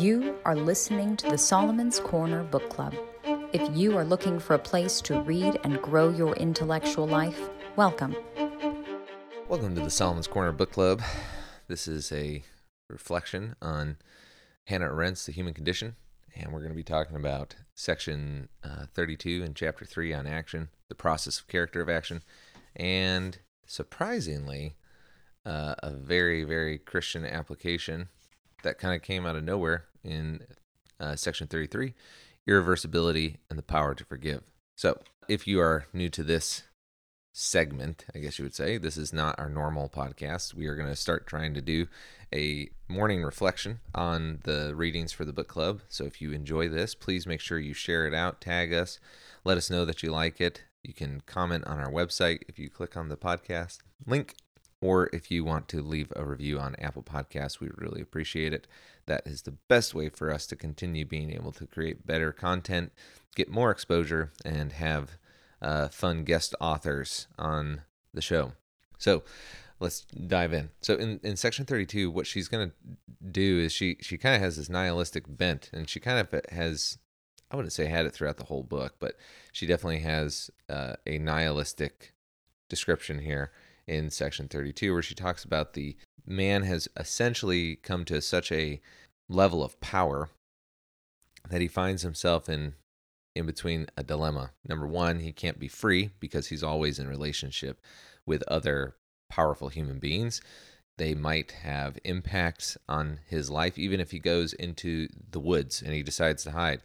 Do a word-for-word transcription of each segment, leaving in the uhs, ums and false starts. You are listening to the Solomon's Corner Book Club. If you are looking for a place to read and grow your intellectual life, welcome. Welcome to the Solomon's Corner Book Club. This is a reflection on Hannah Arendt's The Human Condition, and we're going to be talking about section uh, thirty-two in chapter three on action, the process of character of action, and surprisingly, uh, a very, very Christian application that kind of came out of nowhere in uh, section thirty-three, irreversibility and the power to forgive. So if you are new to this segment, I guess you would say, this is not our normal podcast. We are going to start trying to do a morning reflection on the readings for the book club. So if you enjoy this, please make sure you share it out, tag us, let us know that you like it. You can comment on our website if you click on the podcast link, or if you want to leave a review on Apple Podcasts, we really appreciate it. That is the best way for us to continue being able to create better content, get more exposure, and have uh, fun guest authors on the show. So let's dive in. So in, in section thirty-two, what she's going to do is she, she kind of has this nihilistic bent, and she kind of has, I wouldn't say had it throughout the whole book, but she definitely has uh, a nihilistic description here in section thirty-two, where she talks about the man has essentially come to such a level of power that he finds himself in in between a dilemma. Number one, he can't be free because he's always in relationship with other powerful human beings. They might have impacts on his life, even if he goes into the woods and he decides to hide.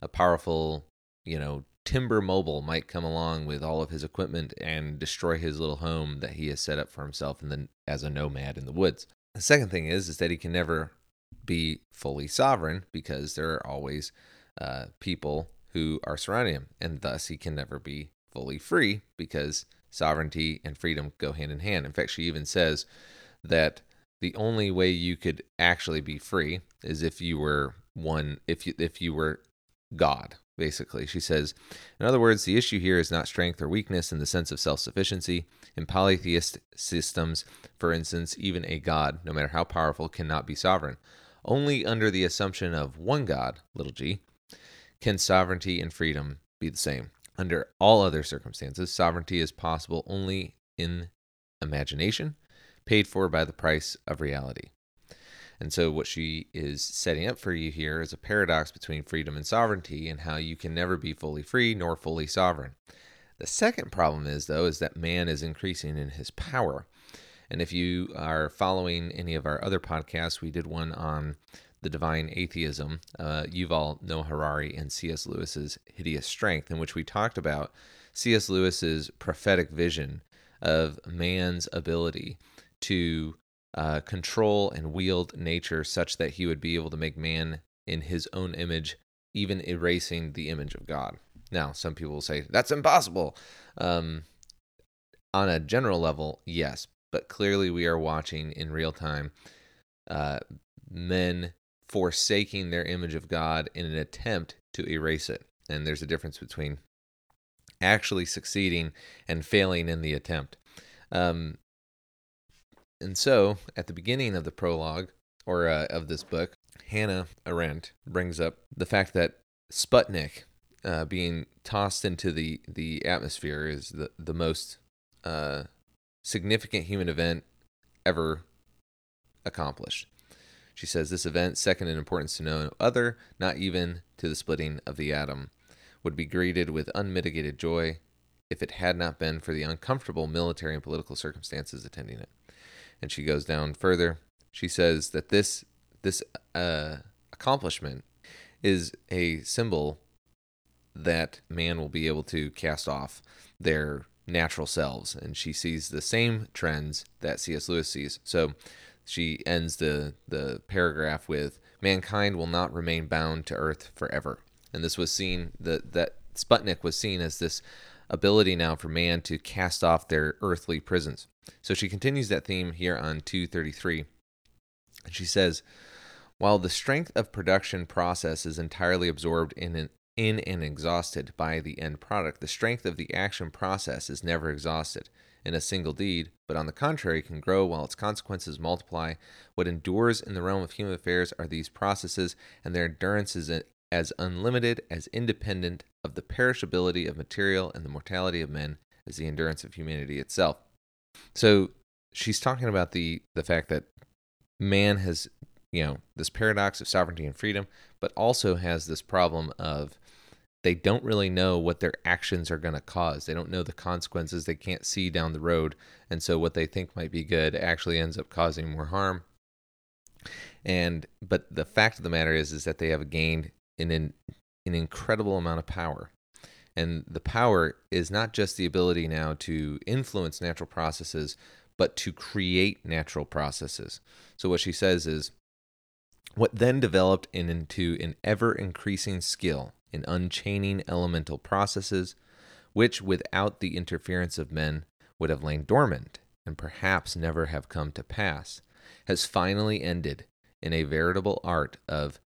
A powerful, you know, timber mobile might come along with all of his equipment and destroy his little home that he has set up for himself in the, as a nomad in the woods. The second thing is, is that he can never be fully sovereign because there are always uh, people who are surrounding him, and thus he can never be fully free because sovereignty and freedom go hand in hand. In fact, she even says that the only way you could actually be free is if you were one, if you, if you were God. Basically, she says, in other words, the issue here is not strength or weakness in the sense of self-sufficiency. In polytheist systems, for instance, even a god, no matter how powerful, cannot be sovereign. Only under the assumption of one God, little g, can sovereignty and freedom be the same. Under all other circumstances, sovereignty is possible only in imagination, paid for by the price of reality. And so what she is setting up for you here is a paradox between freedom and sovereignty, and how you can never be fully free nor fully sovereign. The second problem is, though, is that man is increasing in his power. And if you are following any of our other podcasts, we did one on the divine atheism, uh, Yuval Noah Harari and C S Lewis's Hideous Strength, in which we talked about C S Lewis's prophetic vision of man's ability to Uh, control and wield nature such that he would be able to make man in his own image, even erasing the image of God. Now, some people will say, that's impossible. Um, on a general level, yes, but clearly we are watching in real time uh, men forsaking their image of God in an attempt to erase it. And there's a difference between actually succeeding and failing in the attempt. Um, And so, at the beginning of the prologue, or uh, of this book, Hannah Arendt brings up the fact that Sputnik uh, being tossed into the, the atmosphere is the, the most uh, significant human event ever accomplished. She says, this event, second in importance to no other, not even to the splitting of the atom, would be greeted with unmitigated joy if it had not been for the uncomfortable military and political circumstances attending it. And she goes down further. She says that this this uh, accomplishment is a symbol that man will be able to cast off their natural selves. And she sees the same trends that C S. Lewis sees. So she ends the, the paragraph with, mankind will not remain bound to earth forever. And this was seen, the, that Sputnik was seen as this ability now for man to cast off their earthly prisons. So she continues that theme here on two thirty-three, and she says, while the strength of production process is entirely absorbed in an, in and exhausted by the end product, the strength of the action process is never exhausted. in a single deed, but on the contrary can grow while its consequences multiply. What endures in the realm of human affairs are these processes, and their endurance is as unlimited, as independent of the perishability of material and the mortality of men as the endurance of humanity itself. So she's talking about the the fact that man has, you know, this paradox of sovereignty and freedom, but also has this problem of they don't really know what their actions are going to cause. They don't know the consequences. They can't see down the road. And so what they think might be good actually ends up causing more harm. And but the fact of the matter is, is that they have gained an, an incredible amount of power. And the power is not just the ability now to influence natural processes, but to create natural processes. So what she says is, what then developed in, into an ever-increasing skill in unchaining elemental processes, which without the interference of men would have lain dormant and perhaps never have come to pass, has finally ended in a veritable art of,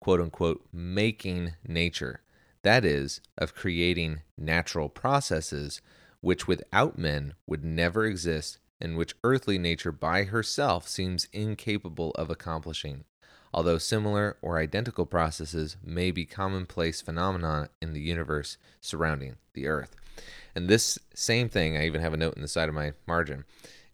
quote-unquote, making nature. That is, of creating natural processes which without men would never exist and which earthly nature by herself seems incapable of accomplishing, although similar or identical processes may be commonplace phenomena in the universe surrounding the earth. And this same thing, I even have a note in the side of my margin,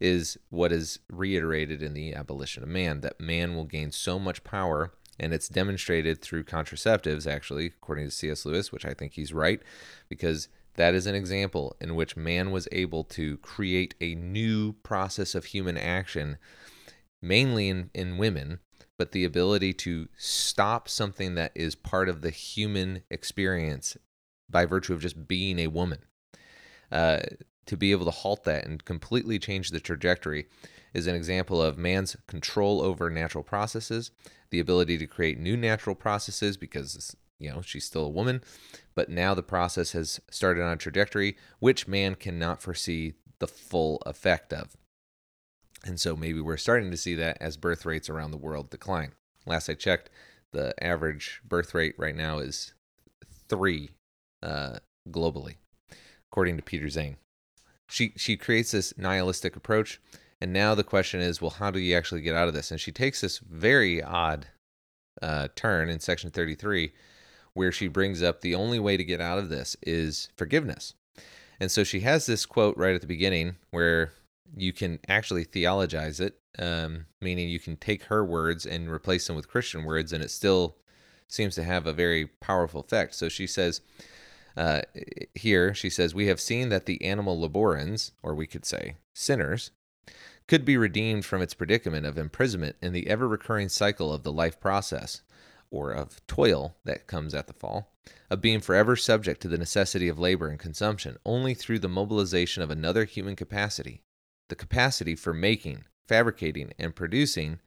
is what is reiterated in The Abolition of Man, that man will gain so much power. And it's demonstrated through contraceptives, actually, according to C S. Lewis, which I think he's right, because that is an example in which man was able to create a new process of human action, mainly in, in women, but the ability to stop something that is part of the human experience by virtue of just being a woman. Uh, to be able to halt that and completely change the trajectory is an example of man's control over natural processes, the ability to create new natural processes because, you know, she's still a woman, but now the process has started on a trajectory which man cannot foresee the full effect of. And so maybe we're starting to see that as birth rates around the world decline. Last I checked, the average birth rate right now is three uh, globally, according to Peter Zeihan. She, she creates this nihilistic approach. And now the question is, well, how do you actually get out of this? And she takes this very odd uh, turn in section thirty-three, where she brings up the only way to get out of this is forgiveness. And so she has this quote right at the beginning where you can actually theologize it, um, meaning you can take her words and replace them with Christian words, and it still seems to have a very powerful effect. So she says, uh, here, she says, we have seen that the animal laborans, or we could say sinners, could be redeemed from its predicament of imprisonment in the ever-recurring cycle of the life process, or of toil that comes at the fall, of being forever subject to the necessity of labor and consumption, only through the mobilization of another human capacity, the capacity for making, fabricating, and producing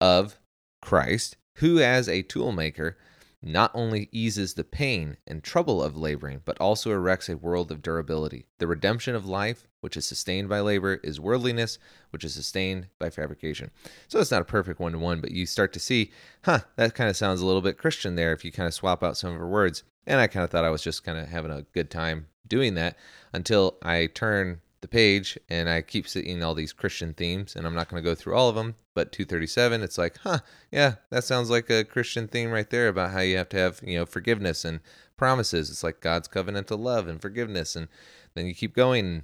of Christ, who as a toolmaker not only eases the pain and trouble of laboring, but also erects a world of durability. The redemption of life, which is sustained by labor, is worldliness, which is sustained by fabrication. So it's not a perfect one-to-one, but you start to see, huh, that kind of sounds a little bit Christian there if you kind of swap out some of her words. And I kind of thought I was just kind of having a good time doing that until I turn the page and I keep seeing all these Christian themes, and I'm not going to go through all of them, but two thirty-seven, it's like, huh, yeah, that sounds like a Christian theme right there about how you have to have, you know, forgiveness and promises. It's like God's covenantal love and forgiveness. And then you keep going and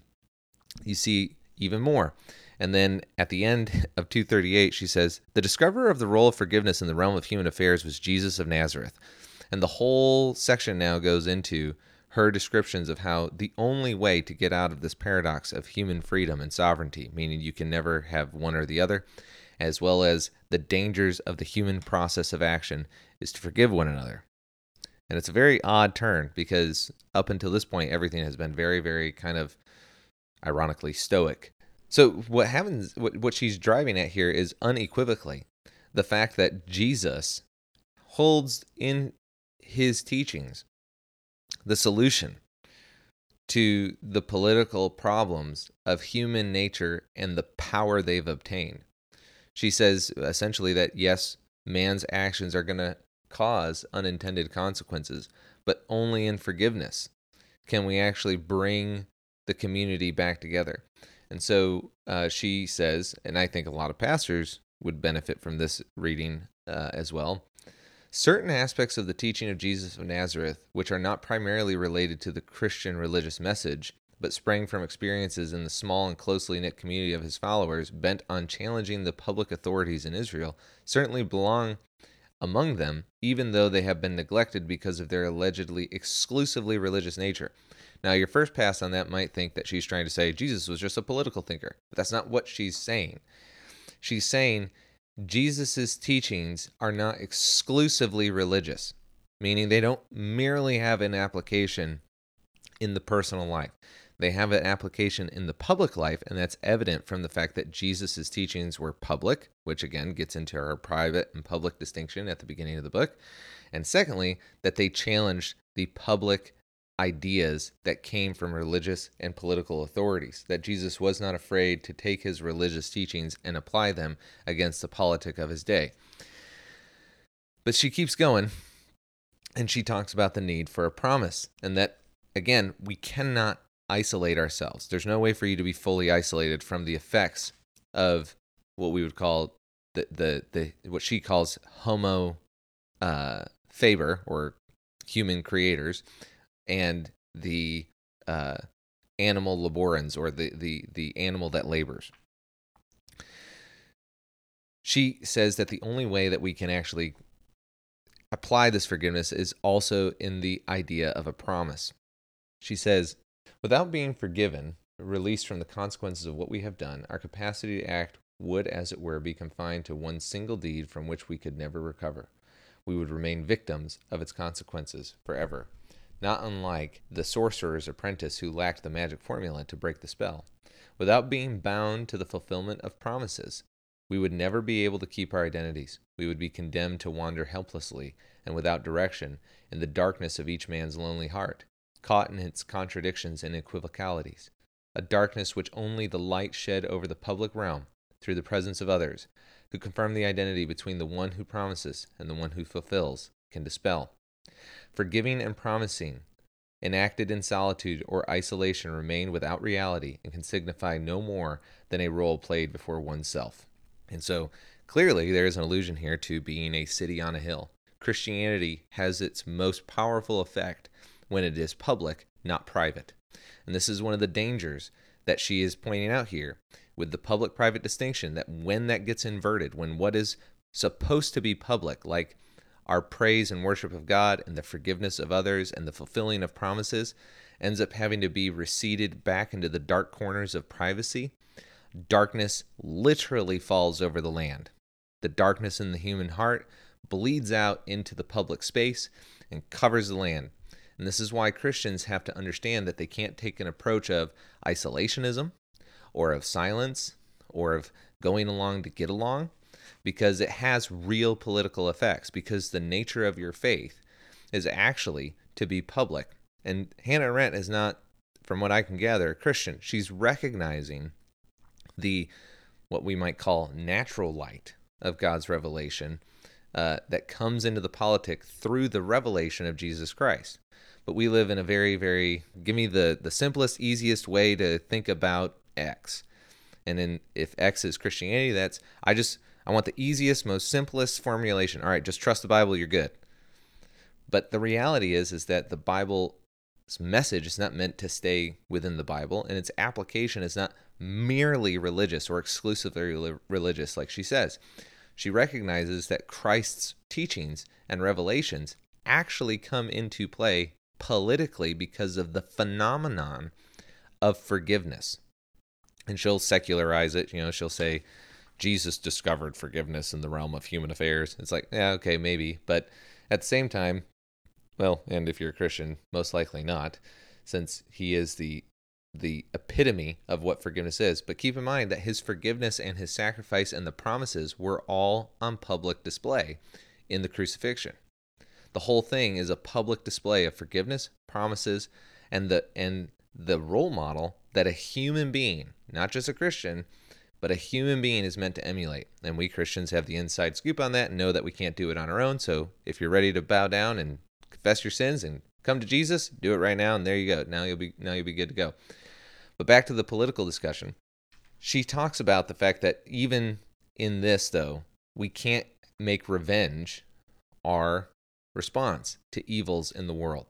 you see even more. And then at the end of two thirty-eight, she says, the discoverer of the role of forgiveness in the realm of human affairs was Jesus of Nazareth. And the whole section now goes into her descriptions of how the only way to get out of this paradox of human freedom and sovereignty, meaning you can never have one or the other, as well as the dangers of the human process of action, is to forgive one another. And it's a very odd turn because up until this point, everything has been very, very kind of ironically stoic. So what happens, what, what she's driving at here is unequivocally the fact that Jesus holds in his teachings the solution to the political problems of human nature and the power they've obtained. She says essentially that, yes, man's actions are going to cause unintended consequences, but only in forgiveness can we actually bring the community back together. And so uh, she says, and I think a lot of pastors would benefit from this reading uh, as well, certain aspects of the teaching of Jesus of Nazareth, which are not primarily related to the Christian religious message, but sprang from experiences in the small and closely knit community of his followers bent on challenging the public authorities in Israel, certainly belong among them, even though they have been neglected because of their allegedly exclusively religious nature. Now, your first pass on that might think that she's trying to say Jesus was just a political thinker, but that's not what she's saying. She's saying Jesus's teachings are not exclusively religious, meaning they don't merely have an application in the personal life. They have an application in the public life, and that's evident from the fact that Jesus's teachings were public, which again gets into our private and public distinction at the beginning of the book. And secondly, that they challenged the public ideas that came from religious and political authorities, that Jesus was not afraid to take his religious teachings and apply them against the politic of his day. But she keeps going, and she talks about the need for a promise, and that, again, we cannot isolate ourselves. There's no way for you to be fully isolated from the effects of what we would call the the, the what she calls homo uh, faber, or human creators, and the uh, animal laborans, or the, the, the animal that labors. She says that the only way that we can actually apply this forgiveness is also in the idea of a promise. She says, without being forgiven, released from the consequences of what we have done, our capacity to act would, as it were, be confined to one single deed from which we could never recover. We would remain victims of its consequences forever, not unlike the sorcerer's apprentice who lacked the magic formula to break the spell. Without being bound to the fulfillment of promises, we would never be able to keep our identities. We would be condemned to wander helplessly and without direction in the darkness of each man's lonely heart, caught in its contradictions and equivocalities, a darkness which only the light shed over the public realm through the presence of others, who confirm the identity between the one who promises and the one who fulfills, can dispel. Forgiving and promising, enacted in solitude or isolation, remain without reality and can signify no more than a role played before oneself. And so, clearly, there is an allusion here to being a city on a hill. Christianity has its most powerful effect when it is public, not private. And this is one of the dangers that she is pointing out here with the public-private distinction, that when that gets inverted, when what is supposed to be public, like our praise and worship of God and the forgiveness of others and the fulfilling of promises, ends up having to be receded back into the dark corners of privacy, darkness literally falls over the land. The darkness in the human heart bleeds out into the public space and covers the land. And this is why Christians have to understand that they can't take an approach of isolationism or of silence or of going along to get along, because it has real political effects, because the nature of your faith is actually to be public. And Hannah Arendt is not, from what I can gather, a Christian. She's recognizing the, what we might call, natural light of God's revelation uh, that comes into the politic through the revelation of Jesus Christ. But we live in a very, very, give me the, the simplest, easiest way to think about X. And then if X is Christianity, that's, I just, I want the easiest, most simplest formulation. All right, just trust the Bible, you're good. But the reality is, is that the Bible's message is not meant to stay within the Bible, and its application is not merely religious or exclusively religious, like she says. She recognizes that Christ's teachings and revelations actually come into play politically because of the phenomenon of forgiveness. And she'll secularize it. You know, she'll say Jesus discovered forgiveness in the realm of human affairs. It's like, yeah, okay, maybe. But at the same time, well, and if you're a Christian, most likely not, since he is the the epitome of what forgiveness is. But keep in mind that his forgiveness and his sacrifice and the promises were all on public display in the crucifixion. The whole thing is a public display of forgiveness, promises, and the and the role model that a human being, not just a Christian, but a human being is meant to emulate. And we Christians have the inside scoop on that and know that we can't do it on our own. So if you're ready to bow down and confess your sins and come to Jesus, do it right now, and there you go. Now you'll be now you'll be good to go. But back to the political discussion. She talks about the fact that even in this, though, we can't make revenge our response to evils in the world.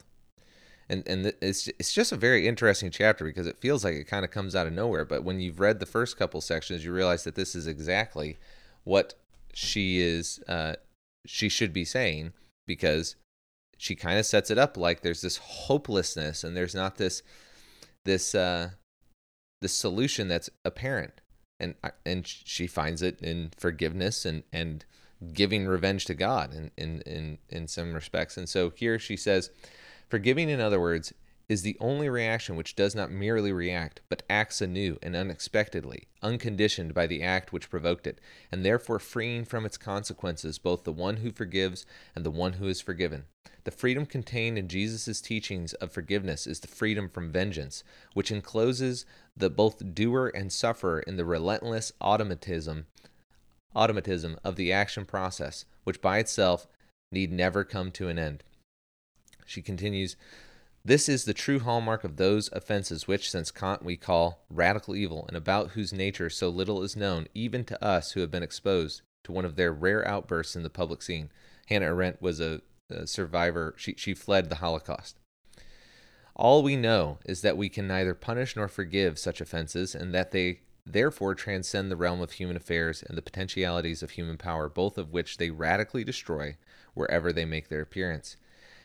And and it's it's just a very interesting chapter because it feels like it kind of comes out of nowhere. But when you've read the first couple sections, you realize that this is exactly what she is uh, she should be saying, because she kind of sets it up like there's this hopelessness and there's not this this uh, this solution that's apparent. And and she finds it in forgiveness and and giving revenge to God in in in, in some respects. And so here she says, forgiving, in other words, is the only reaction which does not merely react, but acts anew and unexpectedly, unconditioned by the act which provoked it, and therefore freeing from its consequences both the one who forgives and the one who is forgiven. The freedom contained in Jesus' teachings of forgiveness is the freedom from vengeance, which encloses the both doer and sufferer in the relentless automatism, automatism of the action process, which by itself need never come to an end. She continues, this is the true hallmark of those offenses which, since Kant, we call radical evil, and about whose nature so little is known, even to us who have been exposed to one of their rare outbursts in the public scene. Hannah Arendt was a, a survivor. She, she fled the Holocaust. All we know is that we can neither punish nor forgive such offenses, and that they therefore transcend the realm of human affairs and the potentialities of human power, both of which they radically destroy wherever they make their appearance.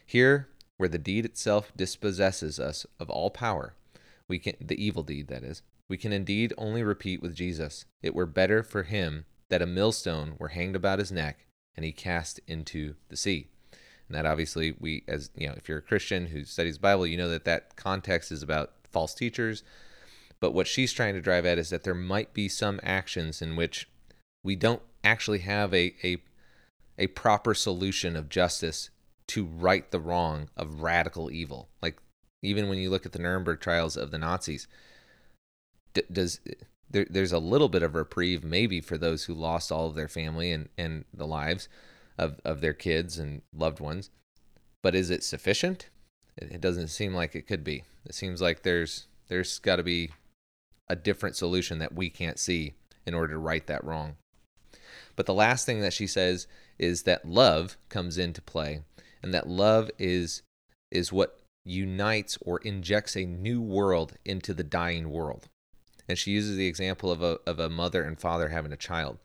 Here, where the deed itself dispossesses us of all power, we can, the evil deed, that is, we can indeed only repeat with Jesus, it were better for him that a millstone were hanged about his neck and he cast into the sea. And that obviously, we, as you know, if you're a Christian who studies the Bible, you know that that context is about false teachers. But what she's trying to drive at is that there might be some actions in which we don't actually have a a, a proper solution of justice to right the wrong of radical evil. Like, even when you look at the Nuremberg trials of the Nazis, d- does there, there's a little bit of reprieve maybe for those who lost all of their family and, and the lives of, of their kids and loved ones. But is it sufficient? It, it doesn't seem like it could be. It seems like there's there's got to be a different solution that we can't see in order to right that wrong. But the last thing that she says is that love comes into play, and that love is is what unites or injects a new world into the dying world. And she uses the example of a of a mother and father having a child.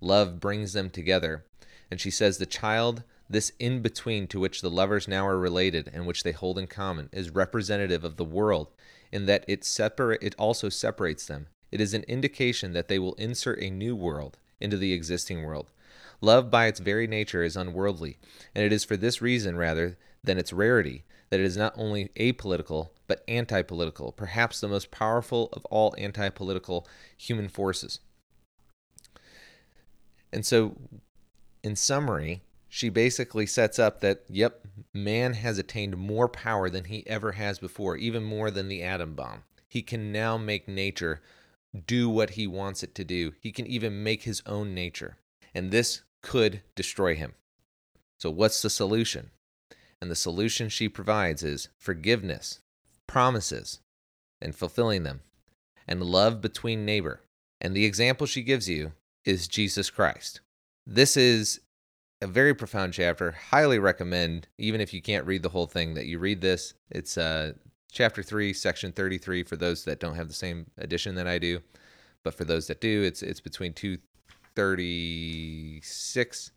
Love brings them together. And she says the child, this in-between to which the lovers now are related and which they hold in common, is representative of the world in that it separa- it also separates them. It is an indication that they will insert a new world into the existing world. Love by its very nature is unworldly, and it is for this reason, rather than its rarity, that it is not only apolitical, but anti-political, perhaps the most powerful of all anti-political human forces. And so, in summary, she basically sets up that, yep, man has attained more power than he ever has before, even more than the atom bomb. He can now make nature do what he wants it to do. He can even make his own nature. And this could destroy him. So what's the solution? And the solution she provides is forgiveness, promises, and fulfilling them, and love between neighbor. And the example she gives you is Jesus Christ. This is a very profound chapter. Highly recommend, even if you can't read the whole thing, that you read this. It's uh, chapter three, section thirty-three, for those that don't have the same edition that I do. But for those that do, it's it's between two thirty-six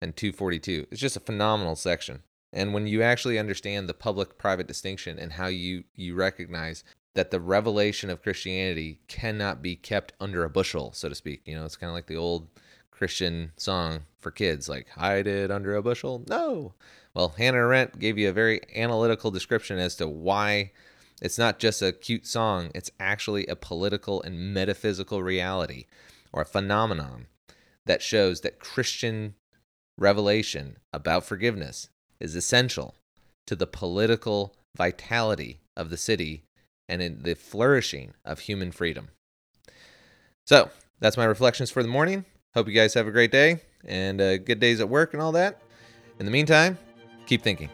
and two forty-two. It's just a phenomenal section. And when you actually understand the public-private distinction and how you, you recognize that the revelation of Christianity cannot be kept under a bushel, so to speak. You know, it's kind of like the old Christian song for kids, like, hide it under a bushel. No! Well, Hannah Arendt gave you a very analytical description as to why it's not just a cute song, it's actually a political and metaphysical reality, or a phenomenon that shows that Christian revelation about forgiveness is essential to the political vitality of the city and in the flourishing of human freedom. So that's my reflections for the morning. Hope you guys have a great day and uh, good days at work and all that. In the meantime, keep thinking.